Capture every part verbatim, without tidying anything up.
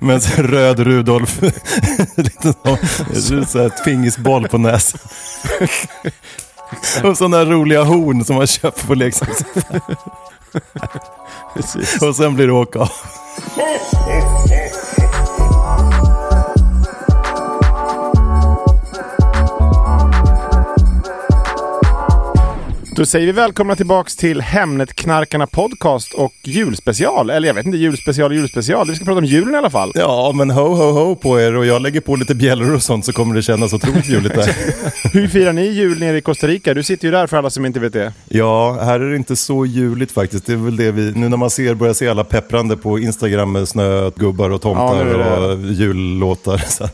Men så röd Rudolf lite så, så här pingisboll på näsan. Och sådana roliga horn som man köper på leksaksaffären. Och sen blir det åka av. Då säger vi välkomna tillbaks till Hemnet Knarkarna podcast och julspecial. Eller jag vet inte, julspecial julspecial. Vi ska prata om julen i alla fall. Ja, men ho, ho, ho på er. Och jag lägger på lite bjällor och sånt så kommer det kännas otroligt juligt där. Hur firar ni jul nere i Costa Rica? Du sitter ju där för alla som inte vet det. Ja, här är det inte så juligt faktiskt. Det är väl det vi, nu när man ser, börjar se alla pepprande på Instagram med snögubbar och tomtar ja, och jullåtar. Så,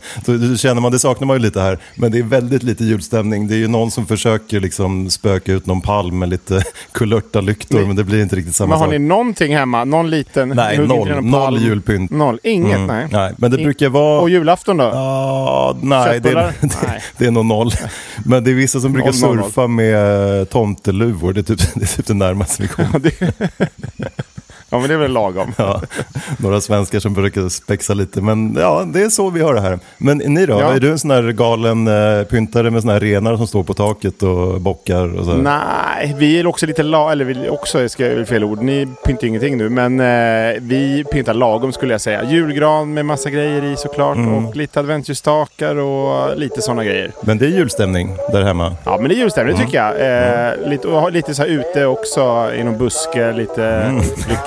då känner man, det saknar man ju lite här. Men det är väldigt lite julstämning. Det är ju någon som försöker liksom spöka ut någon palm med lite kulörta lyktor, men det blir inte riktigt samma sak. Men har sak. Ni någonting hemma? Någon liten? Nej, noll, noll julpynt. Noll, inget, mm. nej. nej. Men det In- brukar vara... Och julafton då? Uh, nej, det, det, nej, det är nog noll. Men det är vissa som brukar noll, surfa noll. Med tomteluvor. Det är typ det, är typ det närmaste vi kommer. Ja, men det är väl lagom. Ja, några svenskar som brukar spexa lite. Men ja, det är så vi har det här. Men ni då? Ja. Är du en sån här galen eh, pyntare med såna här renar som står på taket och bockar? Och så? Nej, vi är också lite la... Eller vi också, ska jag fel ord. Ni pyntar ingenting nu. Men eh, vi pyntar lagom skulle jag säga. Julgran med massa grejer i såklart. Mm. Och lite adventsljusstakar och lite såna grejer. Men det är julstämning där hemma? Ja, men det är julstämning mm. tycker jag. Eh, mm. lite, och, lite så här ute också. I någon buske, lite... Mm. lite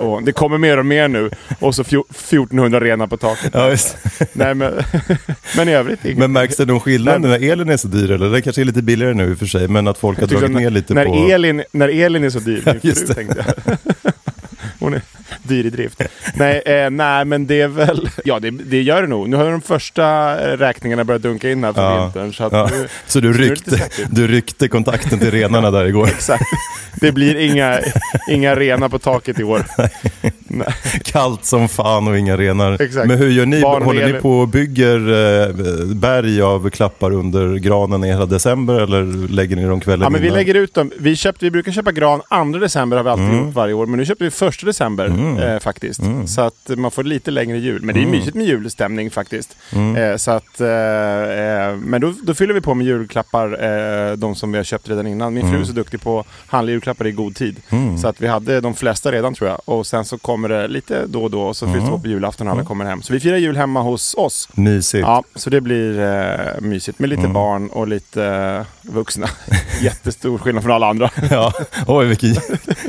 och det kommer mer och mer nu. Och så fjort, fjortonhundra renar på taket. Ja, just. Nej, men, men i övrigt inget. Men märks det någon skillnad men, när elen är så dyr? Eller det kanske är lite billigare nu i och för sig. Men att folk har dragit ner lite när på... Elin, när Elin är så dyr. Ja, just förut, tänkte jag. Hon är dyr i drift. Nej, eh, nej men det är väl... Ja, det, det gör det nog. Nu har de första räkningarna börjat dunka in här för ja. vintern. Så, att ja. nu, så du, ryckte, du ryckte kontakten till renarna där igår. Exakt. Det blir inga, inga renar på taket i år. Nej. Nej. Kallt som fan och inga renar. Exakt. Men hur gör ni? Barn håller ni på och bygger eh, berg av klappar under granen i hela december? Eller lägger ni dem kvällen? Ja, men vi innan? lägger ut dem. Vi, köpt, vi brukar köpa gran andra december har vi alltid mm. gjort varje år. Men nu köpte vi första december. Mm. Eh, faktiskt. Mm. Så att man får lite längre jul. Men det är mm. mysigt med julstämning faktiskt. Mm. Eh, så att, eh, eh, men då, då fyller vi på med julklappar eh, de som vi har köpt redan innan. Min mm. fru är så duktig på att handla julklappar i god tid. Mm. Så att vi hade de flesta redan tror jag. Och sen så kommer det lite då och då och så fylls det mm. på julafton och alla mm. kommer hem. Så vi firar jul hemma hos oss. Mysigt. Ja, så det blir eh, mysigt med lite mm. barn och lite eh, vuxna. Jättestor skillnad från alla andra. Ja, oj vilken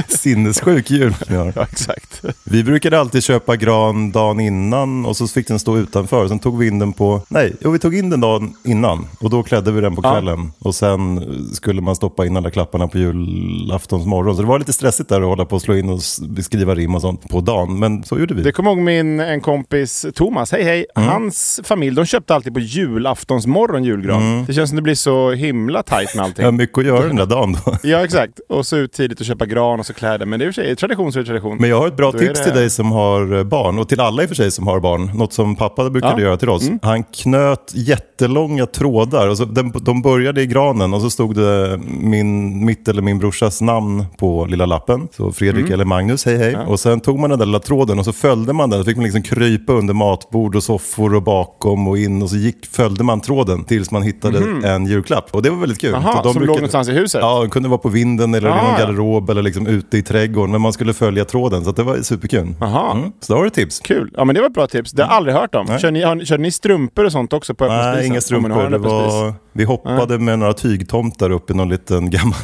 sinnessjuk jul. Ja, exakt. Vi brukade alltid köpa gran dagen innan och så fick den stå utanför. Sen tog vi in den på... Nej, jo, vi tog in den dagen innan och då klädde vi den på kvällen. Ja. Och sen skulle man stoppa in alla klapparna på julaftonsmorgon. Så det var lite stressigt där att hålla på och slå in och skriva rim och sånt på dagen, men så gjorde vi. Det kom ihåg min en kompis Thomas, hej hej, mm. hans familj, de köpte alltid på julaftonsmorgon julgran. Mm. Det känns som det blir så himla tajt med allting. Ja, mycket att göra den där dagen då. Ja, exakt. Och så ut tidigt och köpa gran och så kläder, men det är för sig tradition, så är det tradition. Men jag har ett bra då tips det... till dig som har barn, och till alla i för sig som har barn. Något som pappa brukade ja. göra till oss. Mm. Han knöt jättelånga trådar och så de, de började i granen och så stod det min, mitt eller min brorsas namn på lilla lappen. Så Fredrik mm. eller Magnus, hej hej. Ja. Och sen tog man den där lilla tråden och så följde man den. Så fick man liksom krypa under matbord och soffor och bakom och in. Och så gick, följde man tråden tills man hittade mm. en julklapp. Och det var väldigt kul. Aha, de som brukade, låg någonstans i huset? Ja, de kunde vara på vinden eller ah. i någon garderob eller liksom ute i trädgården. Men man skulle följa tråden, så att det var superkul. Aha. Mm. Så då har du tips. Kul. Ja, men det var ett bra tips. Det har jag aldrig hört om. Kör ni, har, kör ni strumpor och sånt också på öppningsspisen? Nej, inga strumpor. Det var... Vi hoppade ja. med några tygtomtar upp i någon liten gammal,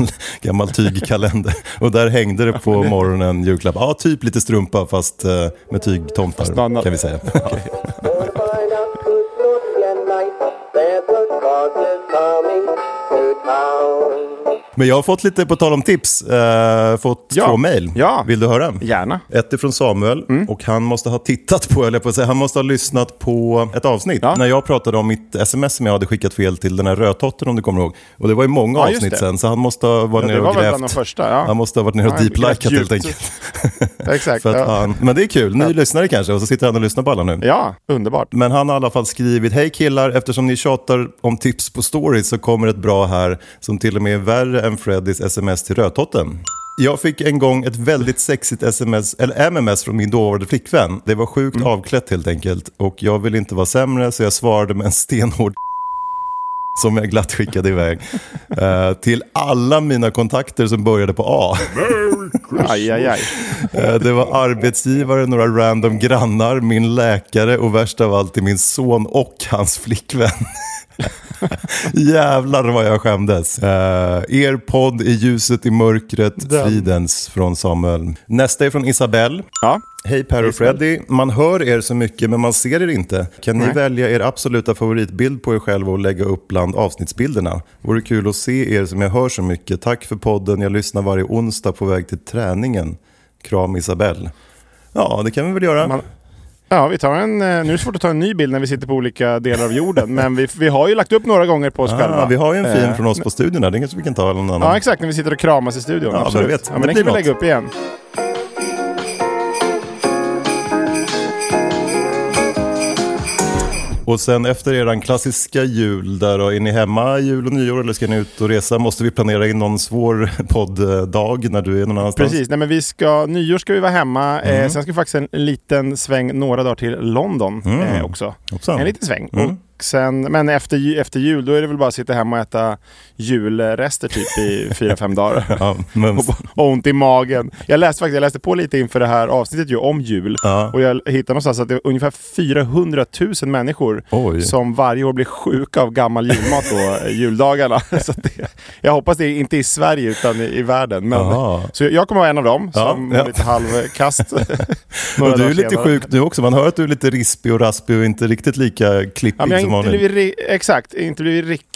gammal tygkalender. Och där hängde det på morgonen julklapp. Ja, typ lite strumpa fast med tygtomtar Standard. Kan vi säga. Okay. Men jag har fått lite, på tal om tips, eh, fått ja. två mejl. Ja. Vill du höra? Gärna. Ett är från Samuel mm. och han måste ha tittat på, eller på att säga, han måste ha lyssnat på ett avsnitt. Ja. När jag pratade om mitt sms som jag hade skickat fel till den här rödtotten, om du kommer ihåg. Och det var ju många ja, avsnitt sen, så han måste ha varit ja, nere och grävt. Första, ja. Han måste ha varit nere och ja, deep-likat helt enkelt. Exakt. För att ja. han, men det är kul, ny ja. lyssnare kanske, och så sitter han och lyssnar på alla nu. Ja, underbart. Men han har i alla fall skrivit, hej killar, eftersom ni tjatar om tips på stories så kommer ett bra här som till och med är värre än Freddys sms till rödtotten. Jag fick en gång ett väldigt sexigt sms eller M M S från min dåvarande flickvän. Det var sjukt mm. avklätt helt enkelt, och jag ville inte vara sämre, så jag svarade med en stenhård som jag glatt skickade iväg uh, till alla mina kontakter som började på A. Aj, aj, aj. Uh, det var arbetsgivare, några random grannar, min läkare och värst av allt till min son och hans flickvän. Jävlar vad jag skämdes. uh, Er podd i ljuset i mörkret. Den. Fridens från Samuel. Nästa är från Isabel. Ja. Hej Per och Freddy, man hör er så mycket men man ser er inte. Kan ni Nej. välja er absoluta favoritbild på er själva och lägga upp bland avsnittsbilderna? Vore kul att se er som jag hör så mycket. Tack för podden, jag lyssnar varje onsdag på väg till träningen. Kram Isabel. Ja, det kan vi väl göra. Man... Ja, vi tar en, nu är det svårt att ta en ny bild när vi sitter på olika delar av jorden. Men vi, vi har ju lagt upp några gånger på oss ah, själva. Vi har ju en fin från oss på studion där, den kanske vi kan ta eller någon annan. Ja, exakt, när vi sitter och kramas i studion. Ja, absolut. Vet, ja, men den kan vi lägga upp igen. Och sen efter er klassiska jul där då, är ni hemma jul och nyår eller ska ni ut och resa? Måste vi planera in någon svår podd-dag när du är någon annanstans? Precis, nej men vi ska, nyår ska vi vara hemma. Mm. Eh, sen ska vi faktiskt en liten sväng några dagar till London mm. eh, också. Hoppsan. En liten sväng. Mm. Sen, men efter, efter jul, då är det väl bara att sitta hemma och äta julrester typ i fyra fem dagar. Ja, men... och, och ont i magen. Jag läste faktiskt jag läste på lite inför det här avsnittet ju om jul. Ja. Och jag hittade någonstans att det är ungefär fyrahundratusen människor Oj. som varje år blir sjuka av gammal julmat på juldagarna. Så det, jag hoppas det är inte i Sverige utan i, i världen. Men, så jag kommer vara en av dem som ja, ja. lite halvkast. Och du är lite sjuk nu också. Man hör att du är lite rispig och raspig och inte riktigt lika klippig ja, som Inte blivit, exakt, inte blivit riktigt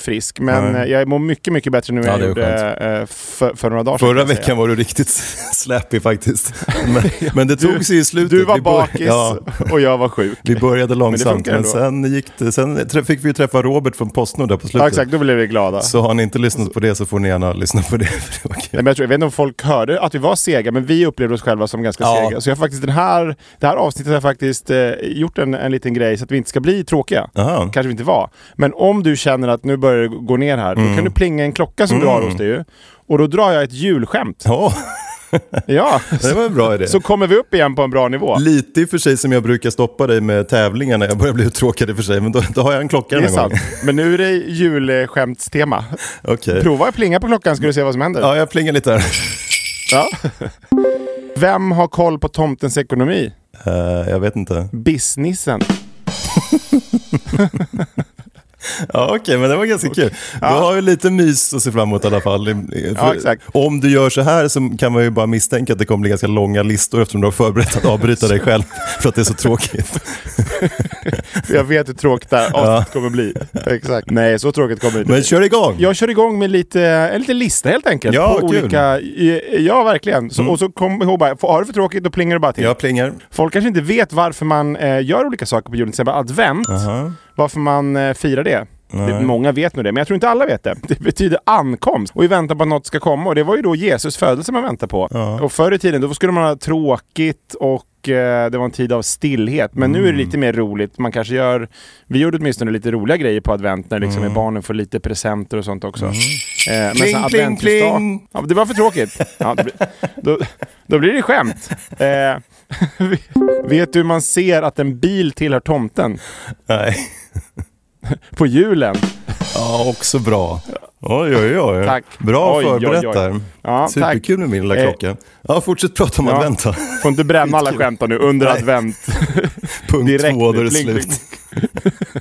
frisk. Men Nej. jag mår mycket, mycket bättre nu än ja, jag gjorde för, för några dagar sedan. Förra veckan var du riktigt släpig faktiskt. Men, men det tog sig i slutet. Du var bakis bör- ja. och jag var sjuk. Vi började långsamt, men, men sen, gick det, sen fick vi ju träffa Robert från Postnord där på slutet. Ja, exakt, då blev vi glada. Så har ni inte lyssnat på det så får ni gärna lyssna på det. För det okay. Nej, men jag, tror, jag vet inte om folk hörde att vi var sega, men vi upplevde oss själva som ganska ja. sega. Så jag faktiskt, den här, det här avsnittet har jag faktiskt eh, gjort en, en liten grej så att vi inte ska bli tråkiga. Aha. Kanske vi inte var. Men om du känner att nu börjar det gå ner här, mm. då kan du plinga en klocka som mm. du har hos dig ju. Och då drar jag ett julskämt. Oh. Ja, det var en bra idé. Så kommer vi upp igen på en bra nivå. Lite i för sig som jag brukar stoppa dig med tävlingar när jag börjar bli uttråkad i för sig. Men då, då har jag en klocka den gången. Men nu är det julskämtstema. Okay. Prova att plinga på klockan, ska du se vad som händer. Ja, jag plingar lite här. Ja. Vem har koll på tomtens ekonomi? Uh, jag vet inte. Businessen. Ja, okej, okay, men det var ganska okay. kul. Ja. Då har ju lite mys att se fram emot i alla fall. Ja, exakt. Om du gör så här så kan man ju bara misstänka att det kommer bli ganska långa listor eftersom du har förberett att avbryta dig själv för att det är så tråkigt. Jag vet hur tråkigt det här ja. kommer bli. Exakt. Nej, så tråkigt kommer det. Men kör igång. Jag kör igång med lite, en liten lista helt enkelt. Ja, på olika, ja verkligen. Så, mm. Och så kommer ihåg bara, har du för tråkigt då plingar du bara till. Jag plingar. Folk kanske inte vet varför man eh, gör olika saker på julen. Till exempel advent. Uh-huh. Varför man eh, firar det. Det, många vet nu det, men jag tror inte alla vet det. Det betyder ankomst, och vi väntar på att något ska komma. Och det var ju då Jesus födelse man väntar på. Ja. Och förr i tiden, då skulle man ha tråkigt. Och eh, det var en tid av stillhet. Men mm. nu är det lite mer roligt. Man kanske gör, vi gjorde åtminstone lite roliga grejer på advent. När liksom mm. barnen får lite presenter och sånt också. Mm. eh, Men kling, kling, kling. Ja, det var för tråkigt. Ja, det blir, då, då blir det skämt. eh, Vet du hur man ser att en bil tillhör tomten? Nej. På julen. Ja, också bra. Oj, oj, oj. Tack. Bra förberett där. Ja, superkul med min lilla klocka. Ja, fortsätt prata om ja. advent. Får inte bränna alla skämtar nu under Nej. advent. Punkt två, då är det slut.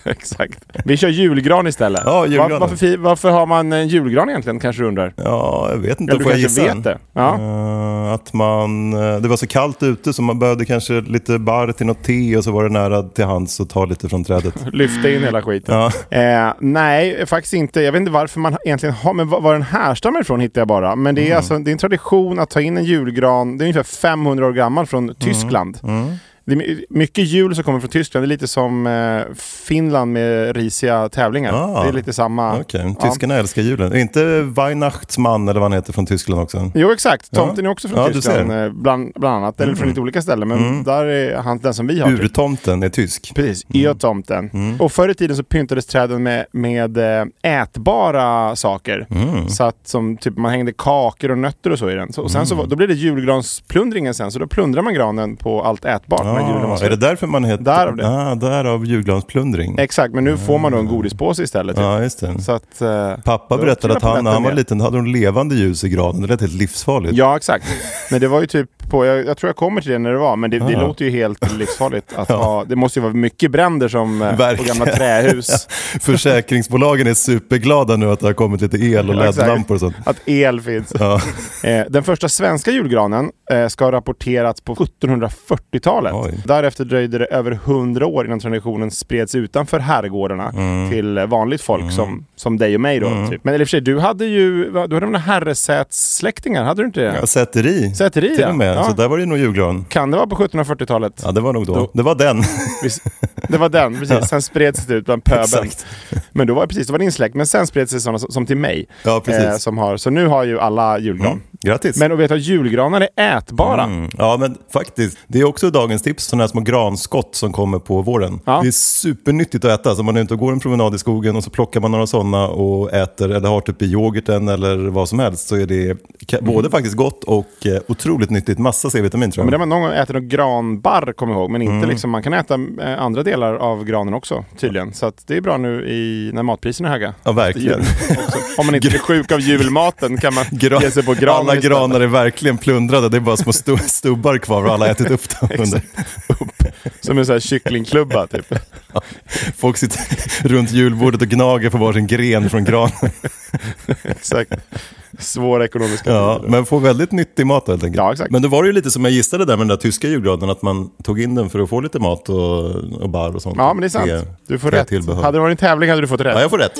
Exakt. Vi kör julgran istället. Ja, julgran. Var, varför, varför har man en julgran egentligen, kanske du undrar? Ja, jag vet inte. Eller du kanske gissa. vet det. Ja. Uh, att man, det var så kallt ute så man behövde kanske lite barr till något te och så var det nära till hands och ta lite från trädet. Lyfta in hela skiten. Ja. Uh, nej, faktiskt inte. Jag vet inte varför man egentligen har, men var den härstammar ifrån hittar jag bara. Men det är, mm. alltså, det är en tradition att ta in en julgran. Det är ungefär femhundra år gammal från mm. Tyskland. Mm. Det är mycket jul som kommer från Tyskland. Det är lite som eh, Finland med risiga tävlingar. Ah, det är lite samma. Okay. Tyskarna ja. älskar julen. Det är inte Weihnachtsmann eller vad han heter från Tyskland också? Jo, exakt. Tomten ja. är också från ja, Tyskland bland, bland annat. Mm. Eller från lite olika ställen. Men mm. där är han den som vi har. Urtomten är tysk. Precis, urtomten. Mm. Mm. Och förr i tiden så pyntades träden med, med ätbara saker. Mm. Så att som, typ, man hängde kakor och nötter och så i den. Så, och sen mm. så, då blev det julgransplundringen sen. Så då plundrar man granen på allt ätbart. Ja, är det därför man heter därav det? Ah, därav julgransplundring. Exakt, men nu får man då en godispåse istället. Ja, just det. Så att, eh, pappa berättade att han när han var liten hade de levande ljus i granen. Det lät helt livsfarligt. Ja, exakt. Men det var ju typ på, jag, jag tror jag kommer till det när det var, men det, ah. det låter ju helt livsfarligt. Att ja. ha, det måste ju vara mycket bränder som eh, på gamla trähus. Försäkringsbolagen är superglada nu att det har kommit lite el och ja, ledlampor och sånt. Att el finns. Ja. Eh, den första svenska julgranen eh, ska ha rapporterats på sjuttonhundrafyrtiotalet. Oj. Därefter dröjde det över hundra år innan traditionen spreds utanför herrgårdarna mm. till vanligt folk mm. som, som dig och mig då. Mm. Typ. Men eller för sig, du hade ju du hade några herresätssläktingar, hade du inte det? Ja, säteri. Säteri, till ja. och med. Ja. Så där var det nog julgran. Kan det vara på sjuttonhundrafyrtiotalet? Ja, det var nog då. då. Det var den. Det var den, precis. Ja. Sen spreds det ut bland pöbeln. Exakt. Men då var det precis, då var din släkt. Men sen spreds det sådana som till mig. Ja, precis. Eh, som har, så nu har ju alla julgran. Mm. Grattis. Men och vet du, julgranar är ätbara. Mm. Ja, men faktiskt. Det är också dagens tips, sådana här små granskott som kommer på våren. Ja. Det är supernyttigt att äta. Så man är ute och går en promenad i skogen och så plockar man några sådana och äter eller har typ i yoghurten eller vad som helst, så är det både mm. faktiskt gott och otroligt nyttigt. Massa C-vitamin tror jag. Men det man någon gång äter någon granbarr, kommer ihåg, men inte mm. liksom, man kan äta andra delar av granen också tydligen. Så att det är bra nu i, när matpriserna är höga. Ja, verkligen. Om man inte är sjuk av julmaten kan man Gran... ge sig på granen. Alla granar är verkligen plundrade. Det är bara små stu- stubbar kvar och alla har ätit upp dem under. Som en sån här kycklingklubba typ. Ja, folk sitter runt julbordet och gnager på varsin gren från granen. Exakt. Svåra ekonomiska ja, tider. Men får väldigt nyttig mat helt enkelt. Ja, exakt. Men det var ju lite som jag gissade där med den där tyska julgranen, att man tog in den för att få lite mat och, och bar och sånt. Ja, men det är sant. Det, du får rätt. Tillbehör. Hade det varit en tävling hade du fått rätt. Ja, jag får rätt.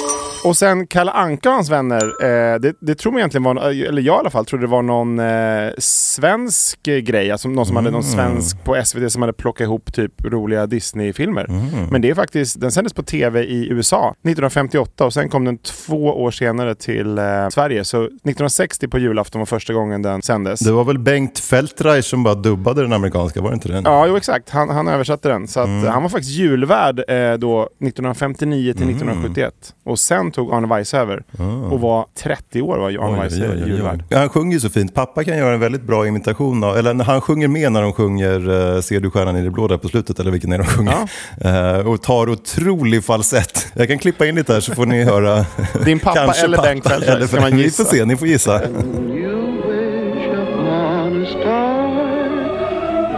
Och sen Kalle Anka och hans vänner, eh, det, det tror man egentligen var, eller jag i alla fall, trodde det var någon eh, svensk grej. Alltså någon som mm. hade någon svensk på S V T som hade plockat ihop typ roliga Disney-filmer. Mm. Men det är faktiskt, den sändes på tv i U S A nittonhundrafemtioåtta och sen kom den två år senare till eh, Sverige. Så nittonhundrasextio på julafton var första gången den sändes. Det var väl Bengt Feldreich som bara dubbade den amerikanska, var det inte det? Ja, jo exakt. Han, han översatte den. Så att, mm. han var faktiskt julvärd eh, då nittonhundrafemtionio till mm. nittonhundrasjuttioett. Och sen tog Arne Weise över. Mm. Och var trettio år var Arne Weise julvärd. Han sjunger så fint. Pappa kan göra en väldigt bra imitation av, eller han sjunger med när de sjunger eh, Ser du stjärnan i det blå där på slutet, eller vilken är de sjunger. Ja. Eh, och tar otrolig falsett. Jag kan klippa in lite här så får ni höra. Din pappa kanske eller Bengt Feldreich kan man gissa. Se, ni får gissa. You wish upon a star,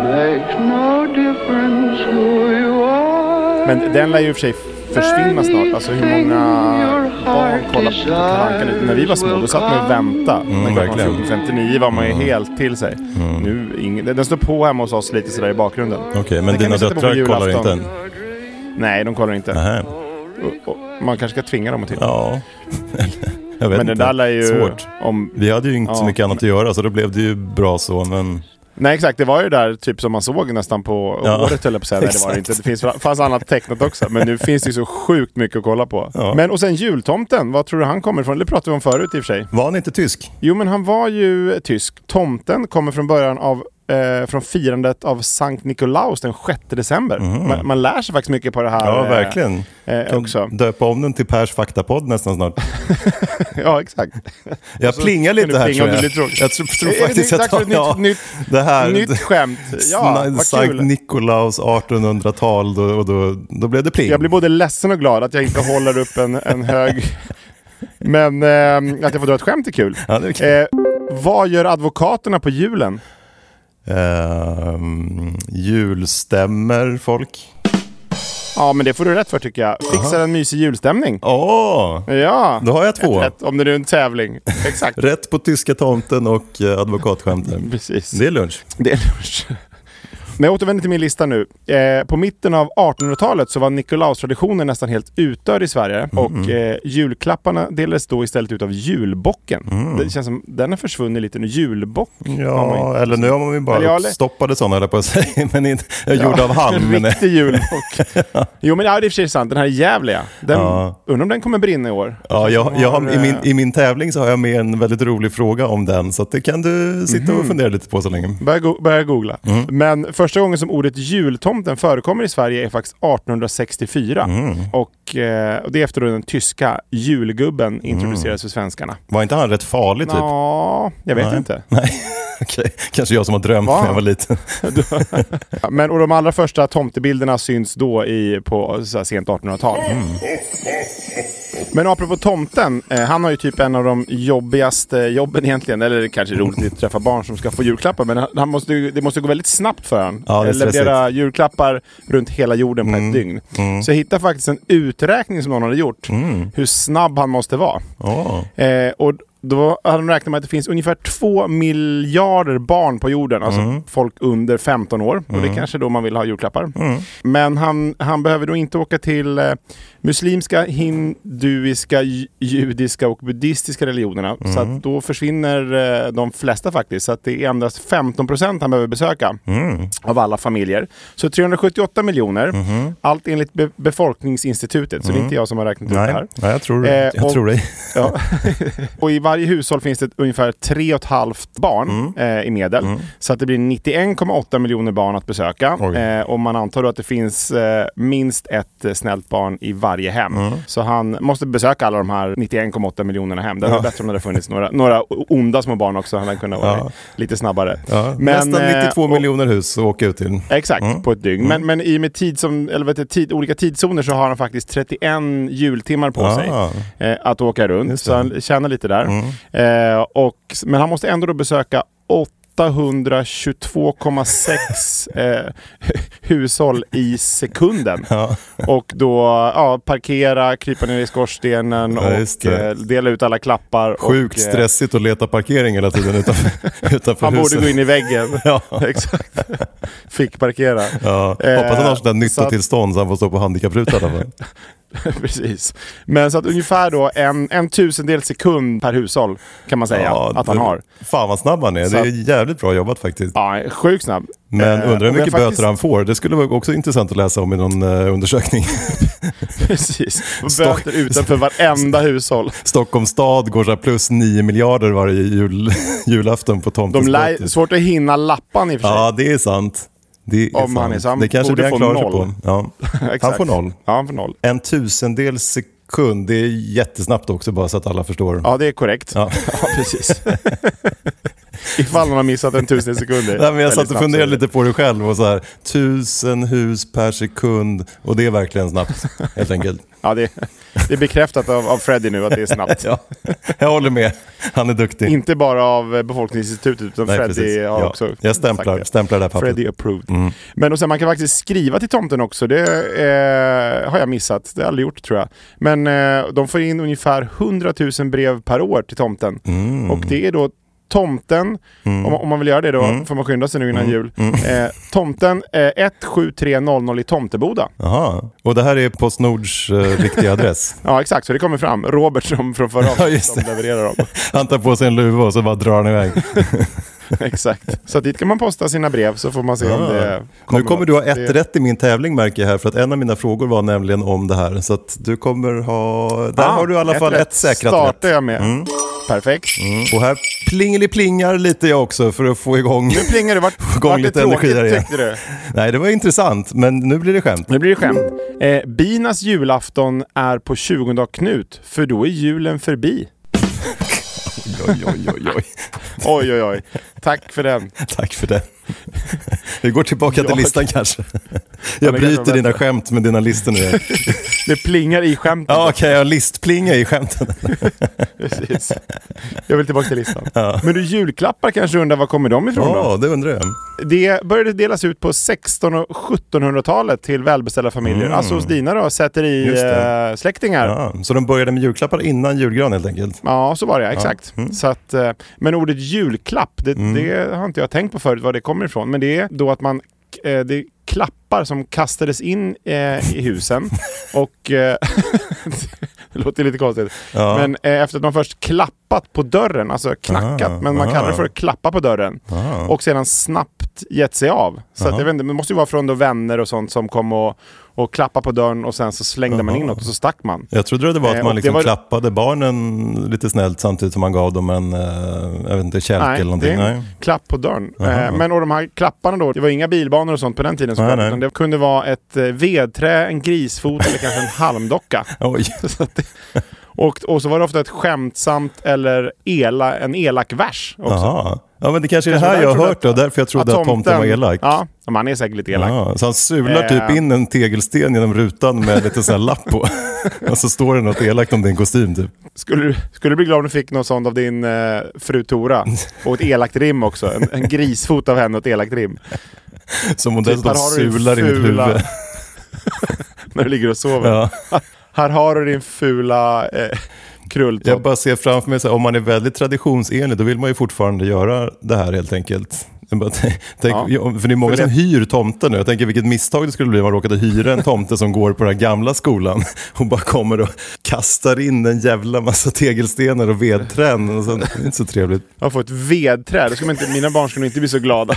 makes no difference who you are. Men den lär ju i och för sig försvinna snart. Alltså hur många barn kollade på Kalle Anka när vi var små, då satt man och väntade. Mm, verkligen. femtionio var man ju helt till sig. Mm. Nu, ing- den står på hemma hos oss lite sådär i bakgrunden. Okej, okay, men dina döttrar kollar inte än? Nej, de kollar inte. Nähä. Och, och, man kanske ska tvinga dem att titta. Ja, jag vet men inte. Det där är ju svårt. Om, vi hade ju inte ja, så mycket annat att göra, så då blev det ju bra så, men... Nej, exakt. Det var ju där typ som man såg nästan på ja, året, eller på säga. Nej, det var det inte. Det finns, fanns annat tecknat också. Men nu finns det ju så sjukt mycket att kolla på. Ja. Men och sen jultomten. Vad tror du han kommer ifrån? Det pratade vi om förut i och för sig. Var han inte tysk? Jo, men han var ju tysk. Tomten kommer från början av... Eh, från firandet av Sankt Nikolaus den sjätte december. Mm. Man, man lär sig faktiskt mycket på det här. Ja, verkligen. Eh, eh, också. Döpa om den till Pers faktapodd nästan snart. Ja, exakt. Jag plingar lite här, plinga tror jag. Jag tror, jag tror faktiskt att jag tar nytt, ja, här, nytt skämt. Ja, Sankt Nikolaus artonhundratal, då, då, då blev det pling. Jag blir både ledsen och glad att jag inte håller upp en, en hög... Men eh, att jag får dra ett skämt är kul. Ja, det är kul. Eh, vad gör advokaterna på julen? Uh, julstämmer folk. Ja, men det får du rätt för, tycker jag. Fixar en mysig julstämning. Åh, oh, ja, då har jag två rätt, rätt, om det är en tävling. Exakt. Rätt på tyska tomten och eh, advokatskämten. Precis. Det är lunch. Det är lunch. Men jag återvänder till min lista nu. Eh, på mitten av artonhundratalet så var Nikolaustraditionen nästan helt utdöd i Sverige. Mm. Och eh, julklapparna delades då istället ut av julbocken. Mm. Det känns som den har försvunnit lite nu. Julbock. Ja, eller nu har man ju bara stoppade sådana, eller på att säga. Men inte jag gjorde ja, av hand. En riktig julbock. Ja. Jo, men ja, det är för sig sant. Den här är jävliga. Den, ja. Undrar om den kommer brinna i år. Ja, jag, jag har, i, min, i min tävling så har jag med en väldigt rolig fråga om den. Så att det kan du sitta mm. och fundera lite på så länge. Börja, go- börja googla. Mm. Men för första gången som ordet jultomten förekommer i Sverige är faktiskt artonhundrasextiofyra. Mm. Och, eh, och det är efter då den tyska julgubben introducerades mm. för svenskarna. Var inte han rätt farlig typ? Ja, jag vet Nej. inte. Nej. Okay. Kanske jag som har drömt Va? när jag var liten. Men, och de allra första tomtebilderna syns då i, på så här, sent artonhundratal. Mm. Men apropå tomten, eh, han har ju typ en av de jobbigaste jobben egentligen. Eller det kanske är roligt att träffa barn som ska få julklappar. Men han måste, det måste gå väldigt snabbt för han. Ja, leverera julklappar runt hela jorden mm. på ett dygn. Mm. Så jag hittade faktiskt en uträkning som någon hade gjort. Mm. Hur snabb han måste vara. Oh. Eh, och då hade de räknat med att det finns ungefär två miljarder barn på jorden. Alltså mm. folk under femton år. Mm. Och det är kanske då man vill ha julklappar. Mm. Men han, han behöver då inte åka till eh, muslimska, hinduiska, j- judiska och buddhistiska religionerna. Mm. Så att då försvinner eh, de flesta faktiskt. Så att det är endast femton procent han behöver besöka mm. av alla familjer. Så trehundrasjuttioåtta miljoner. Mm. Allt enligt be- befolkningsinstitutet. Så mm. det är inte jag som har räknat ut Nej. det här. Nej, jag tror det. Eh, jag och, tror det. Ja. Och i varje I hushåll finns det ungefär tre och ett halvt barn mm. eh, i medel. Mm. Så att det blir nittioen komma åtta miljoner barn att besöka. Eh, och man antar då att det finns eh, minst ett eh, snällt barn i varje hem. Mm. Så han måste besöka alla de här nittioen komma åtta miljonerna hem. Det var ja. bättre om det hade funnits några, några onda små barn också. Han hade kunnat vara ja. lite snabbare. Ja. Men, nästan nittiotvå och, miljoner hus att åka ut till. Exakt, mm. på ett dygn. Mm. Men, men i och med tid som, eller vet, tid, olika tidszoner så har han faktiskt trettioen jultimmar på ja. sig eh, att åka runt. Så han tjänar lite där. Mm. Eh, och, men han måste ändå då besöka åttahundratjugotvå komma sex eh, hushåll i sekunden ja. och då ja, parkera, krypa ner i skorstenen och eh, dela ut alla klappar. Sjukt och, stressigt att leta parkering hela tiden utanför, utanför han huset. Han borde gå in i väggen. Ja. Exakt. Fick parkera. Ja. Hoppas han har sådant nyttotillstånd så han får stå på handikapprutan. Precis. Men så att ungefär då en, en tusendel sekund per hushåll kan man säga ja, att han har. Fan vad snabb han är. Så det är jävligt bra jobbat faktiskt. Ja, sjukt snabb. Men undrar hur mycket böter faktiskt... han får. Det skulle vara också intressant att läsa om i någon uh, undersökning. Precis. Stock... Böter utanför varenda hushåll. Stockholms stad går så plus nio miljarder varje jul... julafton på tomtens. De lär... Svårt att hinna lappan i och för sig. Ja, det är sant. Det är om han är sam- det kanske borde få noll. På. Ja. Han får noll. Ja, han får noll. En tusendel sekund, det är jättesnabbt också bara så att alla förstår. Ja, det är korrekt. Ja, ja precis. ifall man har missat en tusen sekunder. Nej, men jag satt och funderade lite på det själv och så här, tusen hus per sekund, och det är verkligen snabbt, helt enkelt. Ja, det, det är bekräftat av, av Freddy nu att det är snabbt. Ja, jag håller med, han är duktig. Inte bara av befolkningsinstitutet utan nej, Freddy precis. Har ja. Också jag stämplar, stämplar det här pappret. Freddy approved. Mm. Men och sen, man kan faktiskt skriva till tomten också. Det eh, har jag missat, det har jag aldrig gjort tror jag. Men eh, de får in ungefär hundratusen brev per år till tomten. Mm. Och det är då tomten, mm. om, om man vill göra det då, mm. får man skynda sig nu innan mm. jul. Mm. Eh, tomten eh, ett sju tre noll noll i Tomteboda. Aha. Och det här är Postnords eh, riktiga adress. Ja, exakt. Så det kommer fram. Robert som från förra avsnittet ja, som levererar dem. Han tar på sig en luva och så bara drar han iväg. Exakt. Så dit kan man posta sina brev så får man se ja. Om det kommer. Nu kommer du ha ett det... rätt i min tävling märker jag här, för att en av mina frågor var nämligen om det här. Så att du kommer ha... Där ah, har du i alla fall rätt. Ett säkrat rätt. Startar jag med. Mm. Perfekt. Mm. Och här plingeli-plingar lite jag också för att få igång. Nu plingar det, vart, vart lite det tråkigt energi tyckte du? Nej, det var intressant, men nu blir det skämt. Nu blir det skämt. Eh, Binas julafton är på tjugonde Knut, för då är julen förbi. Oj, oj, oj, oj. Oj, oj, oj. Tack för den. Tack för den. Vi går tillbaka till jag... listan kanske. Jag bryter dina skämt med dina listor nu. Det plingar i skämten. Ja, okej, okay, jag listplingar i skämten. Precis. Jag vill tillbaka till listan. Ja. Men du, julklappar kanske undrar, var kommer de ifrån då? Ja, det undrar jag. Det började delas ut på sextonhundra- och sjuttonhundratalet till välbeställda familjer. Mm. Alltså hos dina då, sätter i släktingar. Ja, så de började med julklappar innan julgran helt enkelt. Ja, så var det, exakt. Ja. Mm. Så att, men ordet julklapp, det, mm. det har inte jag tänkt på förut vad det kommer ifrån. Men det är då att man... Det klappar som kastades in eh, i husen och eh, det låter lite konstigt ja. Men eh, efter att man först klappat på dörren, alltså knackat ah, men man ah. kallar det för att klappa på dörren ah. och sedan snabbt gett sig av så ah. att, jag vet inte, det måste ju vara från då vänner och sånt som kom och och klappa på dörren och sen så slängde man inåt och så stack man. Jag trodde det var att eh, man liksom var... klappade barnen lite snällt samtidigt som man gav dem en eh, jag vet inte, kälk nej, eller någonting. Nej, klapp på dörren. Eh, men och de här klapparna då, det var inga bilbanor och sånt på den tiden. Som nej, nej. Det kunde vara ett eh, vedträ, en grisfot eller kanske en halmdocka. Oj. Så att det... Och, och så var det ofta ett skämtsamt eller ela, en elak vers också. Aha. Ja, men det kanske är det här jag har hört då, därför jag trodde att, att tomten var elak. Ja, man är säkert lite elak. Ja, så han sular typ eh. in en tegelsten genom rutan med lite sån här lapp på. Och så står det något elakt om din kostym typ. Skulle du, skulle du bli glad om du fick något sånt av din eh, fru Tora? Och ett elakt rim också. En, en grisfot av henne och ett elakt rim. Som hon typ, dessutom sular i mitt huvud. När du ligger och sover. Ja. Här har du din fula eh, krulltopp. Jag bara ser framför mig så här, om man är väldigt traditionsenlig då vill man ju fortfarande göra det här helt enkelt. Bara, tänk, ja. För det är många som hyr tomten nu. Jag tänker vilket misstag det skulle bli om man råkade hyra en tomte som går på den gamla skolan och bara kommer och kastar in en jävla massa tegelstenar och vedträn och så, det är inte så trevligt. Jag får ett vedträ, då ska man inte, mina barn skulle inte bli så glada.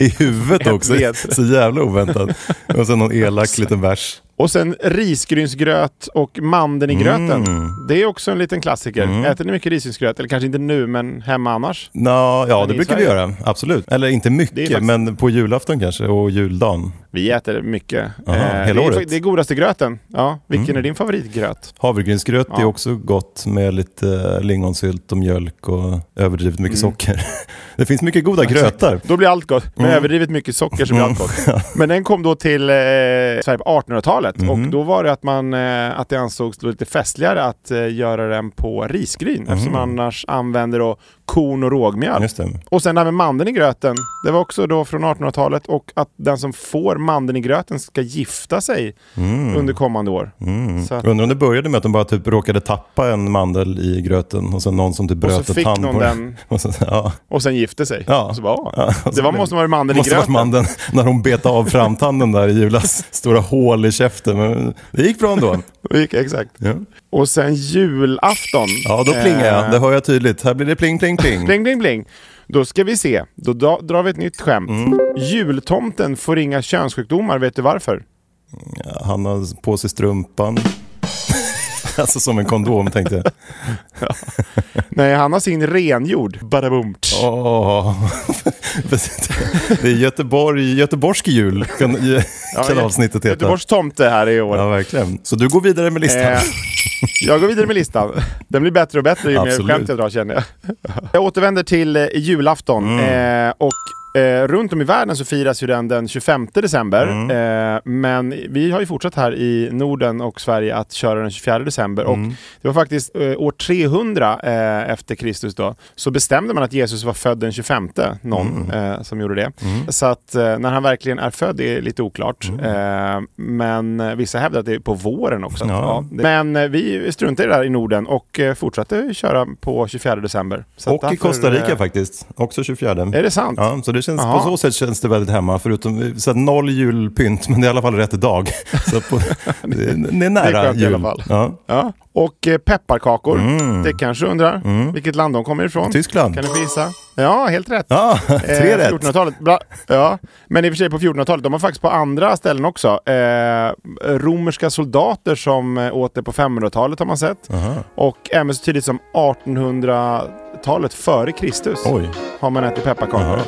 I huvudet ett också, vedträ. Så jävla oväntat. Och sen någon elak liten vers. Och sen risgrynsgröt och mandeln i gröten. Mm. Det är också en liten klassiker. Mm. Äter ni mycket risgrynsgröt? Eller kanske inte nu, men hemma annars? Nå, ja, det brukar vi göra. Absolut. Eller inte mycket, faktiskt... men på julafton kanske och juldagen. Vi äter mycket. Aha, eh, hela året. Det är, det är godaste gröten. Ja, vilken mm. är din favoritgröt? Havregrynsgröt ja. Är också gott med lite lingonsylt och mjölk och överdrivet mycket mm. socker. Det finns mycket goda ja, grötar. Då blir allt gott. Med mm. överdrivet mycket socker så blir mm. allt gott. Men den kom då till eh, Sverige på artonhundratalet. Mm. Och då var det att, man, att det ansågs lite festligare att göra den på risgryn mm. eftersom man annars använder då korn och rågmjöl. Just det. Och sen där med mandeln i gröten, det var också då från artonhundratalet och att den som får mandeln i gröten ska gifta sig mm. under kommande år. Mm. Så att, undrar om det började med att de bara typ råkade tappa en mandel i gröten och sen någon som typ bröt ett tand på den. Och sen, ja. Och sen gifte sig. Ja. Och så bara, ja. Ja, och så det var, måste vara mandeln i gröten. Mandeln, när de betade av framtanden där i julas stora hål i käften. Men det gick bra ändå. Det gick, exakt. Ja. Och sen julafton. Ja, då plingar jag. Det hör jag tydligt. Här blir det pling, pling, pling. Pling, pling, pling. Då ska vi se. Då drar vi ett nytt skämt. Mm. Jultomten får inga könssjukdomar. Vet du varför? Ja, han har på sig strumpan. Alltså som en kondom, tänkte jag. Ja. Nej, han har sin renjord. Badaboom. Oh. Det är Göteborg, göteborgsk jul kan, kan avsnittet heta. Göteborgs tomte här i år. Ja, verkligen. Så du går vidare med listan. Eh, jag går vidare med listan. Den blir bättre och bättre ju mer skämt jag drar, känner jag. Jag återvänder till julafton. Mm. Eh, och Eh, runt om i världen så firas ju den den tjugofemte december. Mm. eh, Men vi har ju fortsatt här i Norden och Sverige att köra den tjugofjärde december. Mm. Och det var faktiskt eh, år trehundra eh, efter Kristus då. Så bestämde man att Jesus var född den tjugofemte. Någon mm. eh, som gjorde det. Mm. Så att eh, när han verkligen är född är lite oklart. Mm. eh, Men vissa hävdar att det är på våren också. Ja. Ja, det... Men eh, vi struntade där i Norden och eh, fortsatte köra på tjugofjärde december. Så och därför, i Costa Rica eh, faktiskt. Också tjugofjärde. Är det sant? Ja, så det känns, på så sätt känns det väldigt hemma, förutom så noll julpynt, men det är i alla fall rätt dag. Så på, det, är, det är nära det är jul. I alla fall. Ja. Ja. Och pepparkakor, mm. det kanske undrar mm. vilket land de kommer ifrån. Tyskland. Kan du visa? Ja, helt rätt. Ja, tre eh, rätt. fjortonhundratalet. Bra. Ja. Men i och för sig på fjortonhundratalet, de var faktiskt på andra ställen också. Eh, romerska soldater som åt det på femhundratalet har man sett. Aha. Och även så tidigt som artonhundratalet före Kristus. Oj. Har man ätit pepparkakor. Aha.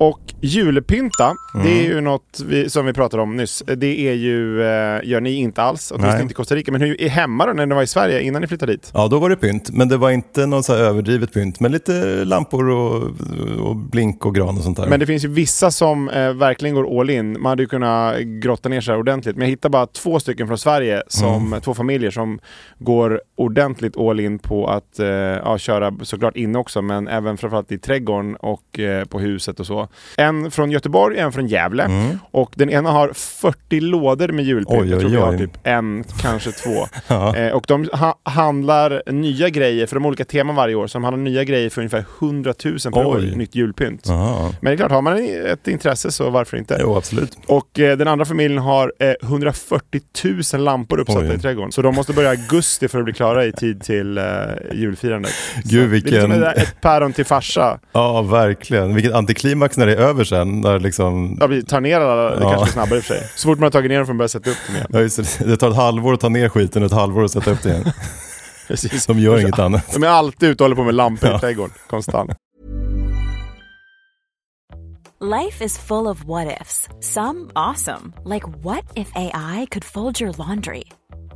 Och julpynta, mm. det är ju något vi, som vi pratade om nyss. Det är ju, eh, gör ni inte alls, åtminstone inte i Costa Rica. Men hur är hemma då när ni var i Sverige innan ni flyttade dit? Ja, då var det pynt, men det var inte någon så här överdrivet pynt. Men lite lampor och, och blink och gran och sånt där. Men det finns ju vissa som eh, verkligen går all in. Man hade ju kunnat grotta ner sig ordentligt. Men jag hittade bara två stycken från Sverige, som, mm. två familjer som går ordentligt all in på att eh, ja, köra såklart inne också. Men även framförallt i trädgården och eh, på huset och så. En från Göteborg, en från Gävle. Mm. Och den ena har fyrtio lådor med julpynt. Jag tror jag har typ en, kanske två. Ja. eh, Och de ha- handlar nya grejer för de olika teman varje år. Så de handlar nya grejer för ungefär hundratusen per Oj. år. Nytt julpynt. Aha. Men det är klart, har man ett intresse så varför inte? Jo, absolut. Och eh, den andra familjen har eh, hundrafyrtiotusen lampor uppsatta Oj. i trädgården. Så de måste börja augusti för att bli klara i tid till eh, julfirandet. Gud, så, vilken... Det är liksom ett, ett päron till farsa. Ja, verkligen. Vilket antiklimax när det är över sen. Där liksom... Ja, vi tar ner alla, det ja. kanske snabbare i sig. Så fort man har tagit ner dem får man börja sätta upp dem igen. Ja, just det. Det tar ett halvår att ta ner skiten och ett halvår att sätta upp det igen. Precis. De gör inget annat. De är alltid ute och håller på med lampor ja. i trädgården. Konstant. Life is full of what-ifs. Some awesome. Like what if A I could fold your laundry?